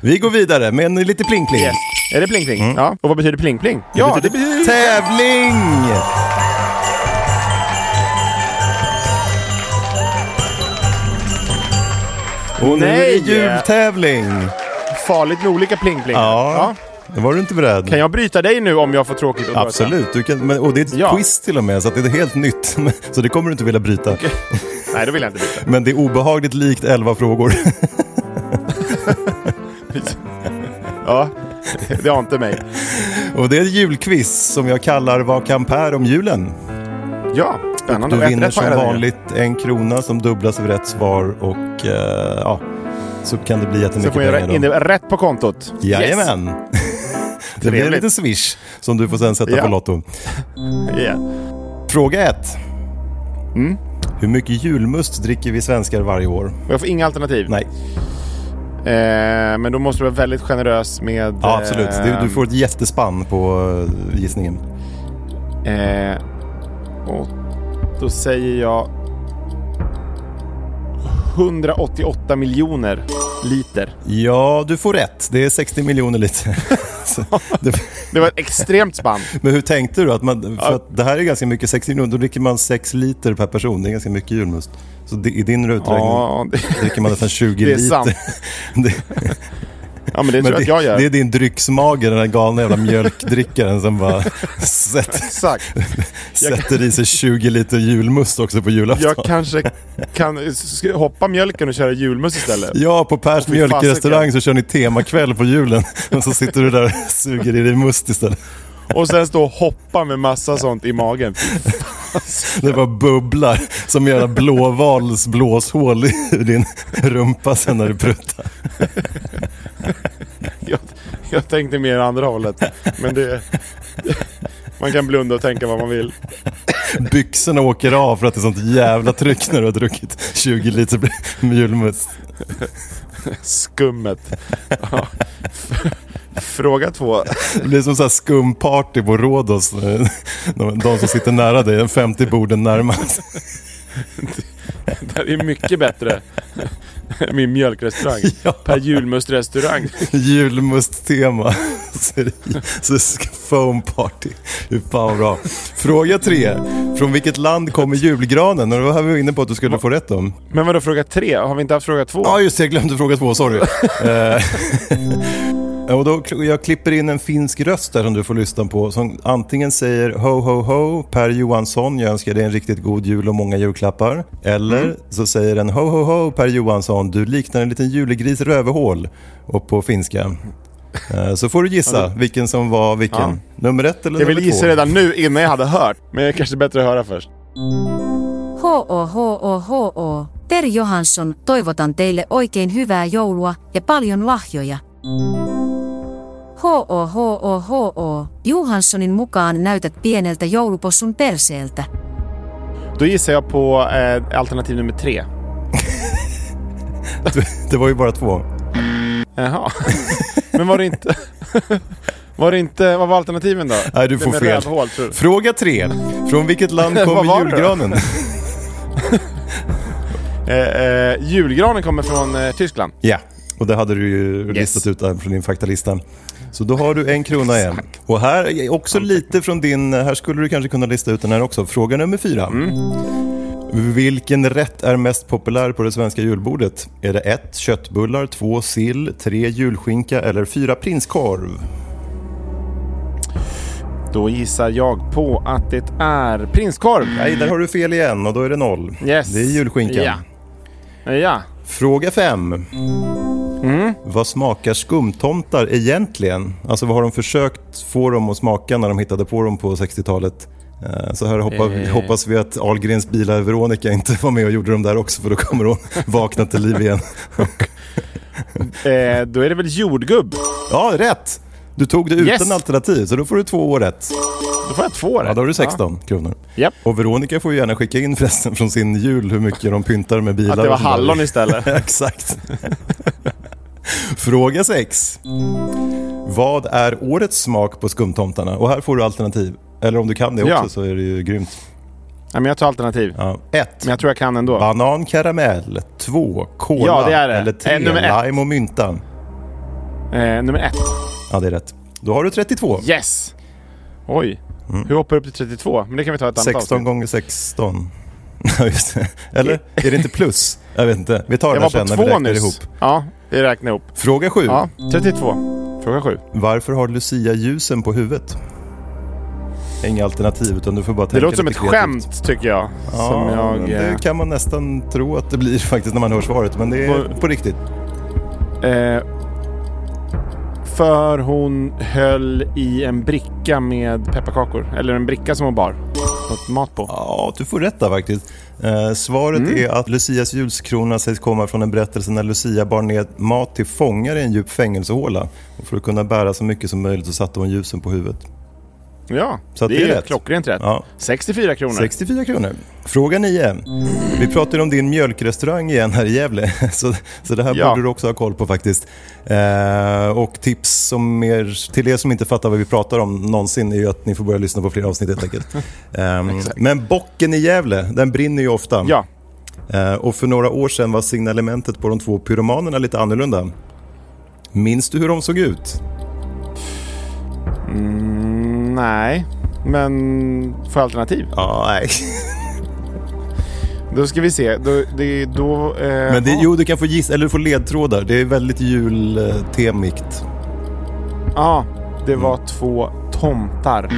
Vi går vidare med en lite plinkling. Yes. Är det plinkling? Mm. Ja. Och vad betyder plinkling? Ja, det betyder, det betyder tävling! Och nu är det jultävling. Farligt med olika plinklingar. Ja. Ja. Det var du inte beredd. Kan jag bryta dig nu om jag får tråkigt? Och absolut. Du kan, men, och det är ett ja. quiz till och med, så att det är helt nytt. Så det kommer du inte vilja bryta. Okay. Nej, det vill jag inte bryta. Men det är obehagligt likt elva frågor. Ja, det har inte mig. Och det är ett julquiz som jag kallar Vad kan Per om julen? Ja, spännande. Och du vinner som vanligt en krona som dubblas över rätt svar. Och eh, ja, så kan det bli jättemycket pengar. Så får jag in det rätt på kontot. Jajamän. Yes. Det blir en liten swish som du får sen sätta ja. på lotto. Yeah. Fråga ett. Mm. Hur mycket julmust dricker vi svenskar varje år? Jag får inga alternativ. Nej. Eh, men då måste du vara väldigt generös med... Ja, absolut. Du, du får ett jättespann på gissningen. Eh, och då säger jag hundraåttioåtta miljoner liter. Ja, du får rätt. Det är sextio miljoner liter. det... det var ett extremt spann. Men hur tänkte du? Att man, för att det här är ganska mycket sextio miljoner. Då dricker man sex liter per person. Det är ganska mycket julmust. Så det, i din uträkning ja, det... dricker man nästan tjugo liter. Det är sant. det... Ja, men det, men det, jag jag det är din drycksmage, den där galna jävla mjölkdrickaren som bara sätter, sätter i sig tjugo liter julmust också på julafton. Jag kanske kan hoppa mjölken och köra julmust istället. Ja, på Pers mjölkrestaurang så kör ni temakväll på julen och så sitter du där och suger i dig must istället. Och sen stå och hoppa med massa sånt i magen. Det bara bubblar som gör blåvals blåshål i din rumpa sen när du pruttar. Jag, jag tänkte mer andra hållet. Men det, man kan blunda och tänka vad man vill. Byxorna åker av för att det är sånt jävla tryck när du har druckit tjugo liter julmust. Skummet. Ja. Fråga två. Det blir som så här skumparty på Rhodos. De som sitter nära dig, den femtio borden närmast. Det här är mycket bättre. Min mjölkrestaurang. Ja. Per julmustrestaurang. Julmusttema. Så foam party. Hur fan bra. Fråga tre. Från vilket land kommer julgranen? Och då var vi inne på att du skulle få rätt om. Men vadå fråga tre? Har vi inte haft fråga två? Ja just det, jag glömde fråga två, sorry. Och då, jag klipper in en finsk röst där som du får lyssna på, som antingen säger ho ho ho, Per Johansson, jag önskar dig en riktigt god jul och många julklappar. Eller mm. så säger den ho ho ho, Per Johansson, du liknar en liten julegris rövehål. Och på finska. Så får du gissa ja, det... vilken som var vilken. Ja. Nummer ett eller jag nummer två. Jag vill gissa redan nu innan jag hade hört. Men jag kanske bättre att höra först. Ho ho ho ho ho, Per Johansson, toivotan teille oikein hyvää joulua ja paljon lahjoja. H-O-H-O-H-O. Johanssonin mukaan näytät pieneltä joulupossun perseeltä. Då gissar jag på eh, alternativ nummer tre. Det var ju bara två. Jaha. Men var det inte... Var det inte, vad var alternativen då? Nej, du får fel. Hål, fråga tre. Från vilket land kommer julgranen? eh, eh, julgranen kommer från eh, Tyskland. Ja. Yeah. Och det hade du ju listat yes. ut från din faktalista. Så då har du en krona igen. Och här också lite från din... Här skulle du kanske kunna lista ut den här också. Fråga nummer fyra. Mm. Vilken rätt är mest populär på det svenska julbordet? Är det ett köttbullar, två sill, tre julskinka eller fyra prinskorv? Då gissar jag på att det är prinskorv. Nej, där har du fel igen och då är det noll. Yes. Det är julskinkan. Ja. Ja. Fråga fem. Mm. Vad smakar skumtomtar egentligen? Alltså vad har de försökt få dem att smaka när de hittade på dem på sextiotalet? Så här hoppas, eh. hoppas vi att Ahlgrens bilar Veronica inte var med och gjorde dem där också, för då kommer hon vakna till liv igen. eh, då är det väl jordgubb? Ja, rätt! Du tog det utan yes. alternativ, så då får du två år rätt. Då får jag två rätt. Ja, då har du sexton ja. Kronor. Yep. Och Veronica får ju gärna skicka in förresten från sin jul hur mycket de pyntar med bilar. Att det var hallon istället. Exakt. Fråga sex. Vad är årets smak på skumtomtarna? Och här får du alternativ. Eller om du kan det också ja. Så är det ju grymt. Ja, men jag tar alternativ. Ja. Ett. Men jag tror jag kan ändå. Banan, karamell. Två. Cola. Ja, det är det. Eller tre. Eh, lime och myntan. Eh, nummer ett. Ja, det är rätt. Då har du trettiotvå. Yes! Oj. Mm. Hur hoppar du upp till trettiotvå? Men det kan vi ta ett annat sexton avsnitt. gånger sexton. Just det. Eller? Är det inte plus? Jag vet inte. Vi tar det här sen när vi räknar nyss. ihop. Ja, vi räknar ihop. Fråga sju. Ja, trettiotvå. Fråga sju. Varför har Lucia ljusen på huvudet? Inga alternativ, utan du får bara tänka. Det låter som ett kreativt skämt, tycker jag. Ja, som jag, det kan man nästan tro att det blir faktiskt när man hör svaret. Men det är på, på riktigt. Eh... För hon höll i en bricka med pepparkakor. Eller en bricka som hon bar något mat på. Ja, du får rätta faktiskt. Eh, svaret mm. är att Lucias ljuskrona sägs komma från en berättelse när Lucia bar ner mat till fångar i en djup fängelsehåla. Och för att kunna bära så mycket som möjligt så satte hon ljusen på huvudet. Ja, så det, det är rätt. Klockrent rätt. Ja. sextiofyra kronor. sextiofyra kronor. Fråga nio. Vi pratade om din mjölkrestaurang igen här i Gävle. Så, så det här ja. borde du också ha koll på faktiskt. Eh, och tips som er, till er som inte fattar vad vi pratar om någonsin är ju att ni får börja lyssna på fler avsnitt helt enkelt. eh, men bocken i Gävle, den brinner ju ofta. Ja. Och för några år sedan var signalementet på de två pyromanerna lite annorlunda. Minns du hur de såg ut? Mm, nej, men för alternativ? Ja, nej. Då ska vi se. Då, det, då, eh, men det, ja. Jo, du kan få gissa, eller du får ledtrådar. Det är väldigt jultemigt. Ja, det var mm. två tomtar.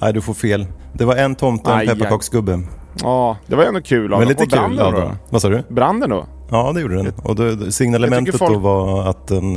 Nej, du får fel. Det var en tomte och en pepparkaksgubbe. Ja, det var ändå kul av dem. Lite och kul branden då. då. Vad sa du? Branden då? Ja, det gjorde den. Och då, signalementet folk... då var att, en,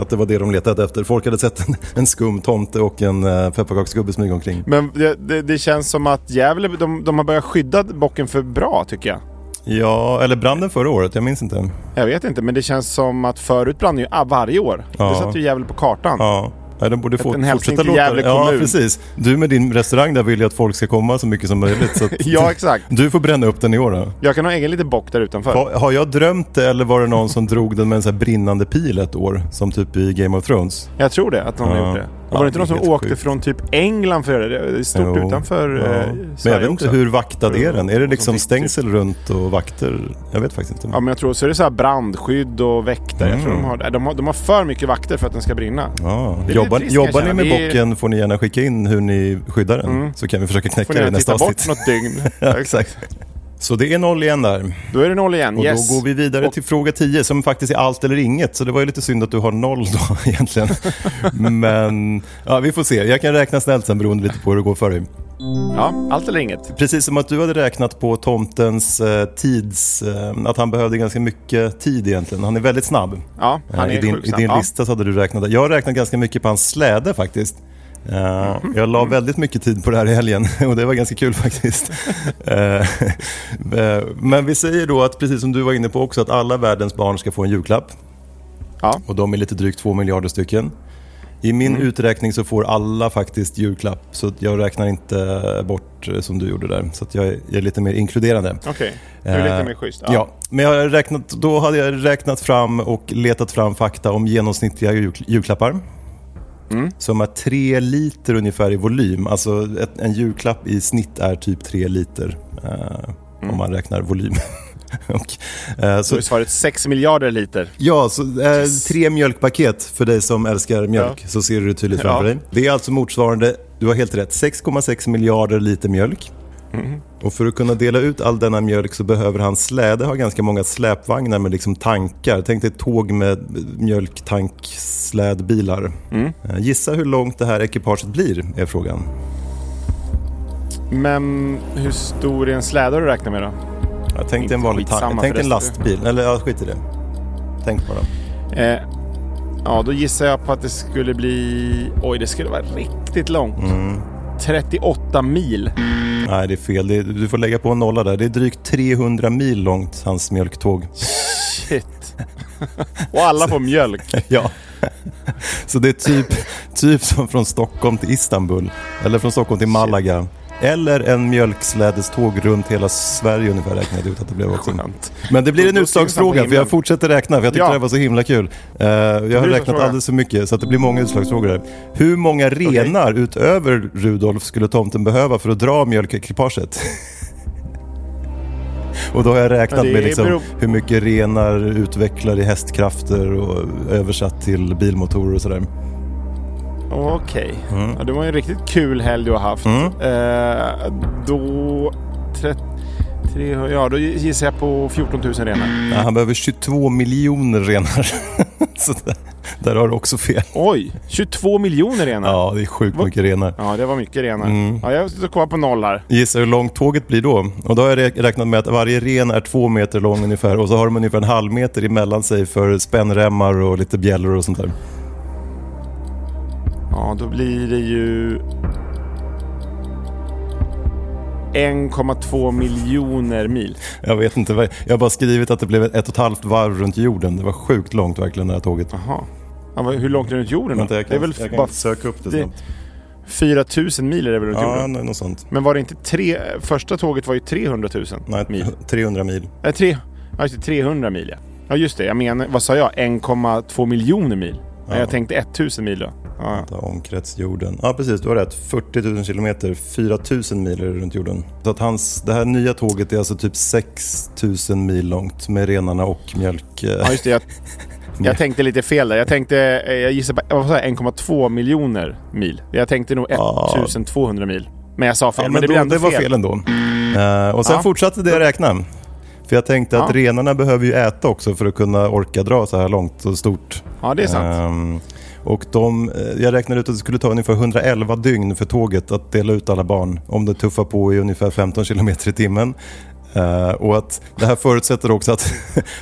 att det var det de letade efter. Folk hade sett en, en skum tomte och en pepparkaksgubbe smyga omkring. Men det, det, det känns som att Gävle, de, de har börjat skydda bocken för bra, tycker jag. Ja, eller branden förra året, jag minns inte. Jag vet inte, men det känns som att förut brann ju ah, varje år. Ja. Det satt ju Gävle på kartan. Ja. Nej, de borde få, en hälsning till Gävle kommun. Ja, precis. Du med din restaurang där vill ju att folk ska komma så mycket som möjligt. Så ja, exakt. Du får bränna upp den i år då. Jag kan ha egen liten bock där utanför. Har, har jag drömt det, eller var det någon som drog den med en så här brinnande pil ett år? Som typ i Game of Thrones. Jag tror det, att någon ja. har gjort det. Och var det inte någon som åkte sjuk. från typ England för det? Det är stort jo, utanför ja. eh, Sverige. Men jag vet inte också. Hur vaktad är den? Är det liksom stängsel runt och vakter? Jag vet faktiskt inte. Ja, men jag tror så är det så här brandskydd och väktare. Mm. Jag tror de har, de har, de har för mycket vakter för att den ska brinna. Ja. Jobbar, trist, jobbar ni med vi... bocken får ni gärna skicka in hur ni skyddar den. Mm. Så kan vi försöka knäcka den nästa avsnitt. Får ni titta bort något dygn. Ja, exakt. Så det är noll igen där. Då är det noll igen, och yes. Då går vi vidare till fråga tio som faktiskt är allt eller inget. Så det var ju lite synd att du har noll då egentligen. Men ja, vi får se. Jag kan räkna snällt sen beroende lite på hur det går för dig. Ja, allt eller inget. Precis som att du hade räknat på tomtens eh, tids... Eh, att han behövde ganska mycket tid egentligen. Han är väldigt snabb. Ja, han är eh, I din, i din ja. lista så hade du räknat. Jag har räknat ganska mycket på hans släde faktiskt. Uh, jag la väldigt mycket tid på det här i helgen och det var ganska kul faktiskt. uh, uh, men vi säger då att precis som du var inne på också att alla världens barn ska få en julklapp. Ja. Och de är lite drygt två miljarder stycken. I min mm. uträkning så får alla faktiskt julklapp, så jag räknar inte bort som du gjorde där, så att jag är lite mer inkluderande. Okej, okay. Du är lite mer schysst. Ja. Ja, men jag har räknat, då hade jag räknat fram och letat fram fakta om genomsnittliga jul- julklappar. Mm. Som är tre liter ungefär i volym. Alltså ett, en julklapp i snitt är typ tre liter eh, mm. om man räknar volym. Och, eh, så, så är svaret sex miljarder liter. Ja, så, eh, yes. tre mjölkpaket för dig som älskar mjölk, ja. Så ser du det tydligt framför ja. dig. Det är alltså motsvarande, du har helt rätt, sex komma sex miljarder liter mjölk. Mm. Och för att kunna dela ut all denna mjölk så behöver hans släde ha ganska många släpvagnar med liksom tankar. Tänk dig tåg med mjölktankslädbilar. Mm. Gissa hur långt det här ekipaget blir, är frågan. Men hur stor är en släde du räknar med då? Jag tänkte en vanlig tank. Tänk en lastbil. Eller ja, skit i det. Tänk bara. Eh, ja, då gissar jag på att det skulle bli... Oj, det skulle vara riktigt långt. Mm. trettioåtta mil. Nej, det är fel. Det är, du får lägga på en nolla där. Det är drygt trehundra mil långt, hans mjölktåg. Shit. Och alla får mjölk. Ja. Så det är typ, typ som från Stockholm till Istanbul. Eller från Stockholm till Malaga. Shit. Eller en mjölkslädeståg runt hela Sverige ungefär, räknade ut att det blev också. Skönt. Men det blir en utslagsfråga, för jag fortsätter räkna, för jag tyckte ja. det var så himla kul. Uh, jag har räknat alldeles för mycket, så att det blir många utslagsfrågor där. Hur många renar okay. utöver Rudolf skulle tomten behöva för att dra mjölkekipaget? Och då har jag räknat med liksom beror... hur mycket renar utvecklar i hästkrafter och översatt till bilmotorer och sådär. Okej, okay. mm. ja, det var en riktigt kul helg du har haft. Mm. Eh, då, tre, tre, ja, då gissar jag på fjorton tusen renar. Ja, han behöver tjugotvå miljoner renar. Så där, där har du också fel. Oj, tjugotvå miljoner renar? Ja, det är sjukt mycket renar. Ja, det var mycket renar. Mm. Ja, jag ska komma på noll här. Gissa hur långt tåget blir då. Och då har jag räknat med att varje ren är två meter lång ungefär. Och så har de ungefär en halv meter emellan sig för spännremmar och lite bjällor och sånt där. Ja, då blir det ju en komma två miljoner mil. Jag vet inte. Jag har bara skrivit att det blev ett och ett halvt varv runt jorden. Det var sjukt långt verkligen det här tåget. Jaha. Ja, hur långt runt jorden då? Jag kan, det är väl jag kan bara söka upp det, det snabbt. fyra tusen mil är det väl runt ja, jorden? Ja, något sånt. Men var det inte tre... Första tåget var ju trehundratusen. Nej, mil. trehundra mil. Nej, tre... ja, trehundra mil, ja. Ja, just det. Jag menar, vad sa jag? en komma två miljoner mil. Ja. Jag tänkte ett tusen mil då. Ja. Omkrets jorden. Ja, precis. Du har rätt. fyrtio tusen kilometer, fyra tusen mil runt jorden. Så att hans, det här nya tåget är alltså typ sex tusen mil långt med renarna och mjölk. Ja, just det. Jag, jag tänkte lite fel där. Jag tänkte, jag gissade på en komma två miljoner mil. Jag tänkte nog ettusentvåhundra mil. Men jag sa fel. Ja, men, men det, då, blev ändå det var fel, fel ändå. Mm. Uh, och sen ja. fortsatte det att räkna. För jag tänkte att ja. renarna behöver ju äta också för att kunna orka dra så här långt och stort. Ja, det är sant. Uh, Och de, jag räknade ut att det skulle ta ungefär hundraelva dygn för tåget att dela ut alla barn om det tuffar på i ungefär femton kilometer i timmen. Uh, och att det här förutsätter också att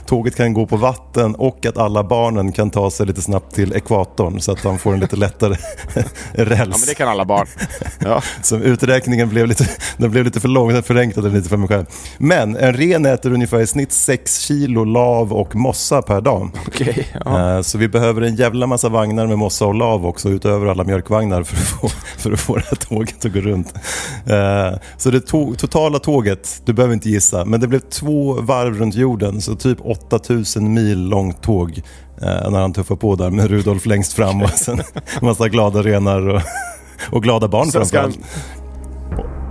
tåget kan gå på vatten och att alla barnen kan ta sig lite snabbt till ekvatorn så att de får en lite lättare räls. Ja, men det kan alla barn. Ja. Så uträkningen blev lite, den blev lite för lång, den förenklade lite för mig själv. Men en ren äter ungefär i snitt sex kilo lav och mossa per dag. Okay, ja. uh, så vi behöver en jävla massa vagnar med mossa och lav också utöver alla mjölkvagnar för att få, för att få det här tåget att gå runt. Uh, så det to- totala tåget, du behöver inte ge. Men det blev två varv runt jorden, så typ åtta tusen mil långt tåg eh, när han tuffar på där med Rudolf längst fram och sen massa glada renar och, och glada barn framförallt.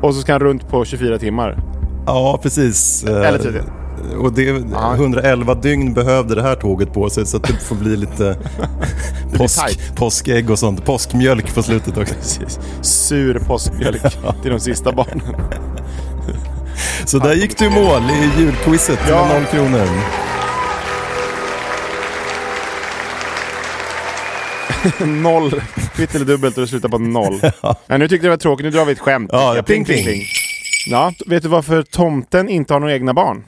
Och så ska han runt på tjugofyra timmar. Ja, precis. Eh, Eller tydligt. Och det, hundraelva dygn behövde det här tåget på sig, så att det får bli lite påsk, påskägg och sånt. Påskmjölk på slutet också. Precis. Sur påskmjölk till de sista barnen. Så där gick du mål i julquizet med ja. noll kronor. Noll. Kvitt eller dubbelt och det slutar på noll. Ja. Ja, nu tyckte jag det var tråkigt. Nu drar vi ett skämt. Ja, ja, ping, ping, ping. Ja, vet du varför tomten inte har några egna barn?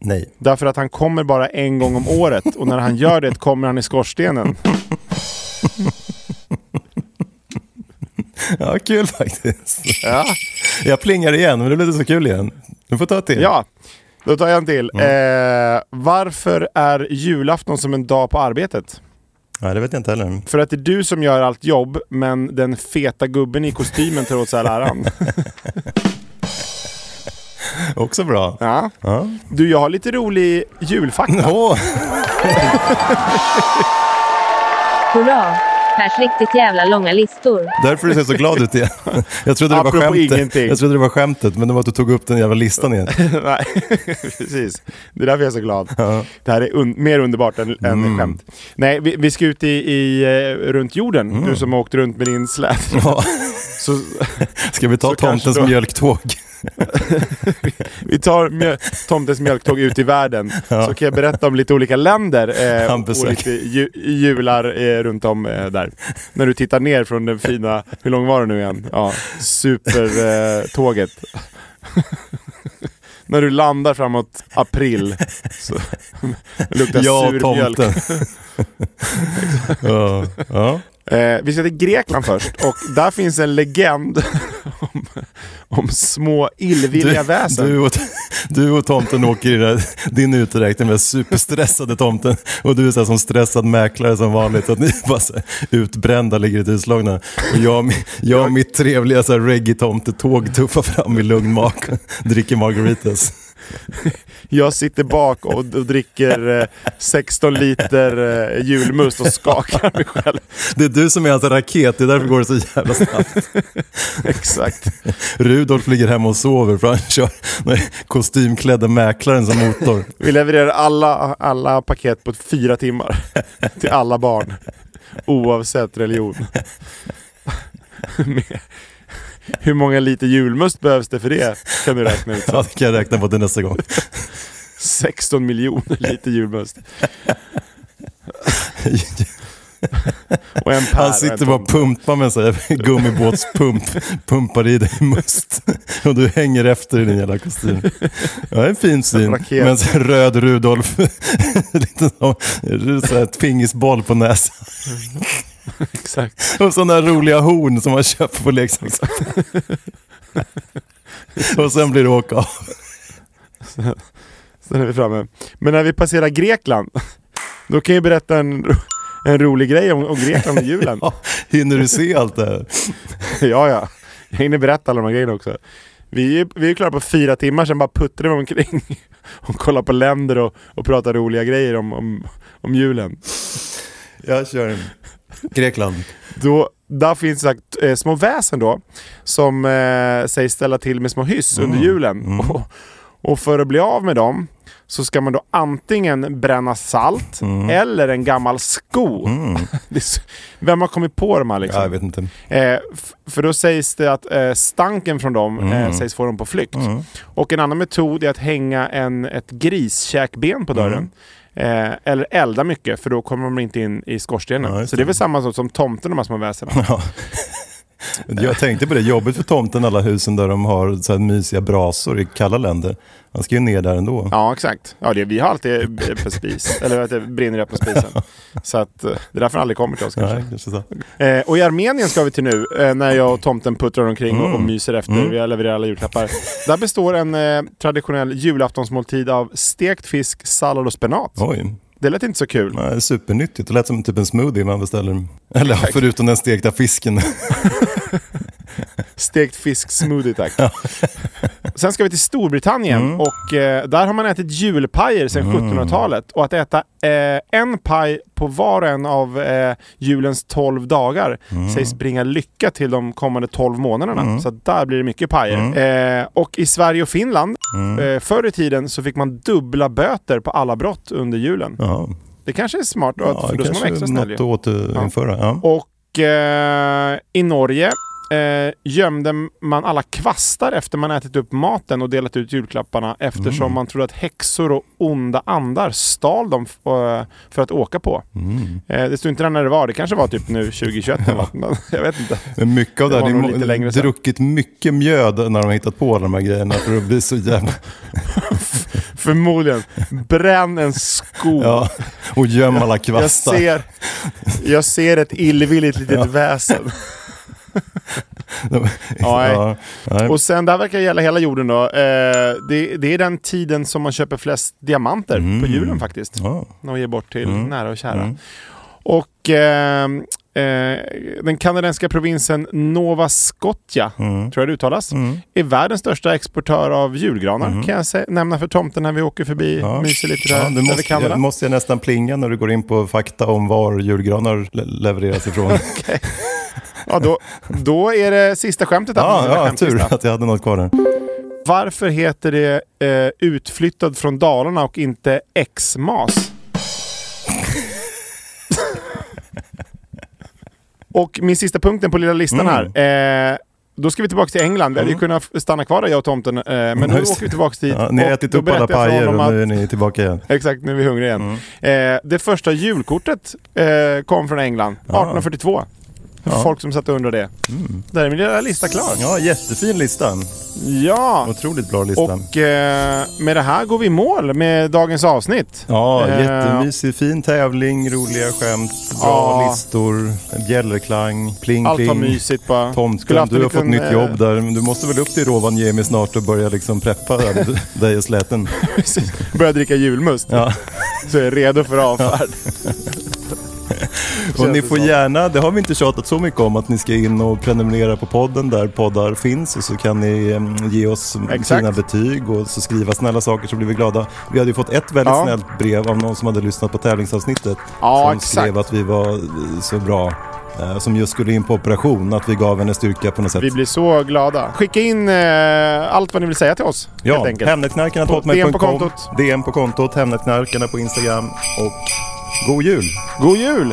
Nej. Därför att han kommer bara en gång om året. Och när han gör det kommer han i skorstenen. Ja, kul faktiskt. Ja. Jag plingar igen, men det blev så kul igen. Du får ta till. Ja, då tar jag en till. Mm. Eh, varför är julafton som en dag på arbetet? Nej, det vet jag inte heller. För att det är du som gör allt jobb, men den feta gubben i kostymen tar åt sig all äran. Också bra. Ja. Ja. Du, jag har lite rolig julfakta. Åh! Hurra! Här riktigt jävla långa listor. Därför är du så glad ut igen. Jag trodde det var skämtet. Jag trodde det var skämtet, men det var att du tog upp den jävla listan igen. Nej, precis. Det är därför jag är så glad. Ja. Det här är un- mer underbart än, mm. än skämt. Nej, vi, vi ska ut i, i runt jorden. Mm. Du som har åkt runt med din släd. Ja. Så, ska vi ta tomtens då... mjölktåg? Vi tar mjöl- tomtens mjölktåg ut i världen. Ja. Så kan jag berätta om lite olika länder eh, och lite ju- jular eh, runt om eh, där. När du tittar ner från den fina, hur lång var det nu igen? Ja, supertåget. Eh, När du landar framåt april så luktar ja, sur mjölk. Ja, ja. Eh, vi ska till Grekland först. Och där finns en legend om, om små illvilliga du, väsen. Du och, du och tomten åker i där, din uträkning med superstressade tomten. Och du är så här som stressad mäklare som vanligt. Att ni bara så här, utbrända ligger i utslagna. Och jag, jag och mitt trevliga så här, reggae-tomtetåg tuffar fram i lugn mak. Dricker margaritas. Jag sitter bak och dricker eh, sexton liter eh, julmust och skakar mig själv. Det är du som är hans raket, det är därför går det så jävla snabbt. Exakt. Rudolf ligger hemma och sover för han kör kostymklädda mäklaren som motor. Vi levererar alla, alla paket på fyra timmar till alla barn, oavsett religion. Med hur många liter julmust behövs det för det? Kan du räkna ut? Så? Ja, det kan jag räkna på till nästa gång. sexton miljoner liter julmust. Och en han sitter och bara och pumpar med en sån här gummibåtspump. Pumpar i dig must. Och du hänger efter i din jävla kostym. Ja, en fin syn. Men en röd Rudolf. Lite som ett pingisboll på näsan. Exakt. Och sådana här roliga horn som man köper på leksaksaffären. Och sen blir det åka av. Sen, sen är vi framme. Men när vi passerar Grekland, då kan jag berätta en, en rolig grej om, om Grekland och julen. Ja, hinner du se allt det här? Ja, ja. Jag hinner berätta alla de här grejerna också. Vi är, vi är klara på fyra timmar, sen bara puttrar vi omkring och kollar på länder och, och pratar roliga grejer om, om, om julen. Jag kör en. Grekland. Då, där finns sagt, eh, små väsen då som eh, sägs ställa till med små hyss mm. under julen. Mm. Och, och för att bli av med dem så ska man då antingen bränna salt mm. eller en gammal sko. Mm. Vem har kommit på dem här liksom? Ja, jag vet inte. Eh, f- för då sägs det att eh, stanken från dem mm. eh, sägs få dem på flykt. Mm. Och en annan metod är att hänga en, ett griskäkben på dörren. Mm. Eh, eller elda mycket, för då kommer de inte in i skorstenen. Ja, det så det är väl samma sak som tomten, de här små väserna. Ja. Jag tänkte på det, jobbet för tomten, alla husen där de har så här mysiga brasor i kalla länder. Man ska ju ner där ändå. Ja, exakt. Ja, det, vi har alltid på spis. Eller vet du, brinner det på spisen. Så att, det är därför aldrig kommer till oss kanske. Nej, kanske så. Eh, och i Armenien ska vi till nu, eh, när jag och tomten puttrar omkring mm. och, och myser efter. Mm. Vi levererar alla julklappar. Där består en eh, traditionell julaftonsmåltid av stekt fisk, sallad och spenat. Oj. Det lät inte så kul. Nej, supernyttigt. Det lät som typ en smoothie man beställer. Eller ja, förutom den stekta fisken. Stekt fisk smoothie, tack. Ja. Sen ska vi till Storbritannien. Mm. Och eh, där har man ätit julpajer sedan mm. sjuttonhundratalet. Och att äta eh, en paj på var och en av eh, julens tolv dagar mm. sägs bringa lycka till de kommande tolv månaderna. Mm. Så där blir det mycket pajer. Mm. Eh, och i Sverige och Finland mm. eh, förr i tiden så fick man dubbla böter på alla brott under julen. Ja. Det kanske är smart. Då, ja, för då kanske extra något att återinföra. Ja. Ja. Och eh, i Norge Eh, gömde man alla kvastar efter man ätit upp maten och delat ut julklapparna, eftersom mm. man trodde att häxor och onda andar stal dem f- för att åka på. Mm. Eh, det stod inte när det var, det kanske var typ nu tjugohundratjugoett ja. Men jag vet inte. Men mycket av det, det har de må- druckit mycket mjöd när de hittat på alla de här grejerna för att bli så jävla... Förmodligen. Bränn en sko. Ja, och göm alla kvastar. Jag ser, jag ser ett illvilligt litet ja. väsen. Ja, och sen där verkar gälla hela jorden då. Eh, det, det är den tiden som man köper flest diamanter mm. på julen faktiskt. Oh. De ger bort till mm. nära och kära. Mm. Och eh, eh, den kanadenska provinsen Nova Scotia mm. tror jag det uttalas mm. är världens största exportör av julgranar. Mm. Kan jag se, nämna för tomten när vi åker förbi ja. myser lite där. Ja, du måste, Kanada. Jag måste jag nästan plinga när du går in på fakta om var julgranar le- levereras ifrån. Okay. Ja, då, då är det sista skämtet. Ja, ja, tur att jag hade något kvar där. Varför heter det eh, utflyttad från Dalarna och inte X-mas? Och min sista punkten på lilla listan mm. här. Eh, då ska vi tillbaka till England. Vi hade ju kunnat stanna kvar där, jag och tomten. Eh, men mm, nu åker vi tillbaka dit. Ja, ni har ätit upp alla pajer och nu är ni tillbaka igen. Exakt, nu är vi hungriga igen. Mm. Eh, det första julkortet eh, kom från England arton fyrtiotvå. Ja. Folk som satt och undrar det. Mm. Där är min lilla lista klar. Ja, jättefin listan. Ja. Otroligt bra listan. Och eh, med det här går vi i mål med dagens avsnitt. Ja, eh. jättemysig, fin tävling, roliga skämt, bra ja. listor, bjällerklang, pling, allt pling. Allt var mysigt bara. Tomtskund, du har fått nytt jobb eh. där. Men du måste väl upp till Rovaniemi snart och börja liksom preppa där, dig och släten. Börja dricka julmust. Ja. Så är redo för avfärd. Ja. Och ni får gärna, det har vi inte tjatat så mycket om, att ni ska in och prenumerera på podden där poddar finns, och så kan ni um, ge oss Exakt. sina betyg och så skriva snälla saker, så blir vi glada. Vi hade ju fått ett väldigt ja. snällt brev av någon som hade lyssnat på tävlingsavsnittet ja, som exakt. skrev att vi var så bra, eh, som just skulle in på operation, att vi gav henne styrka på något sätt. Vi blir så glada. Skicka in eh, allt vad ni vill säga till oss. Ja, Hemnetknarkarna på hotmail punkt com, D M på kontot, Hemnetknarkarna på Instagram, och god jul! God jul!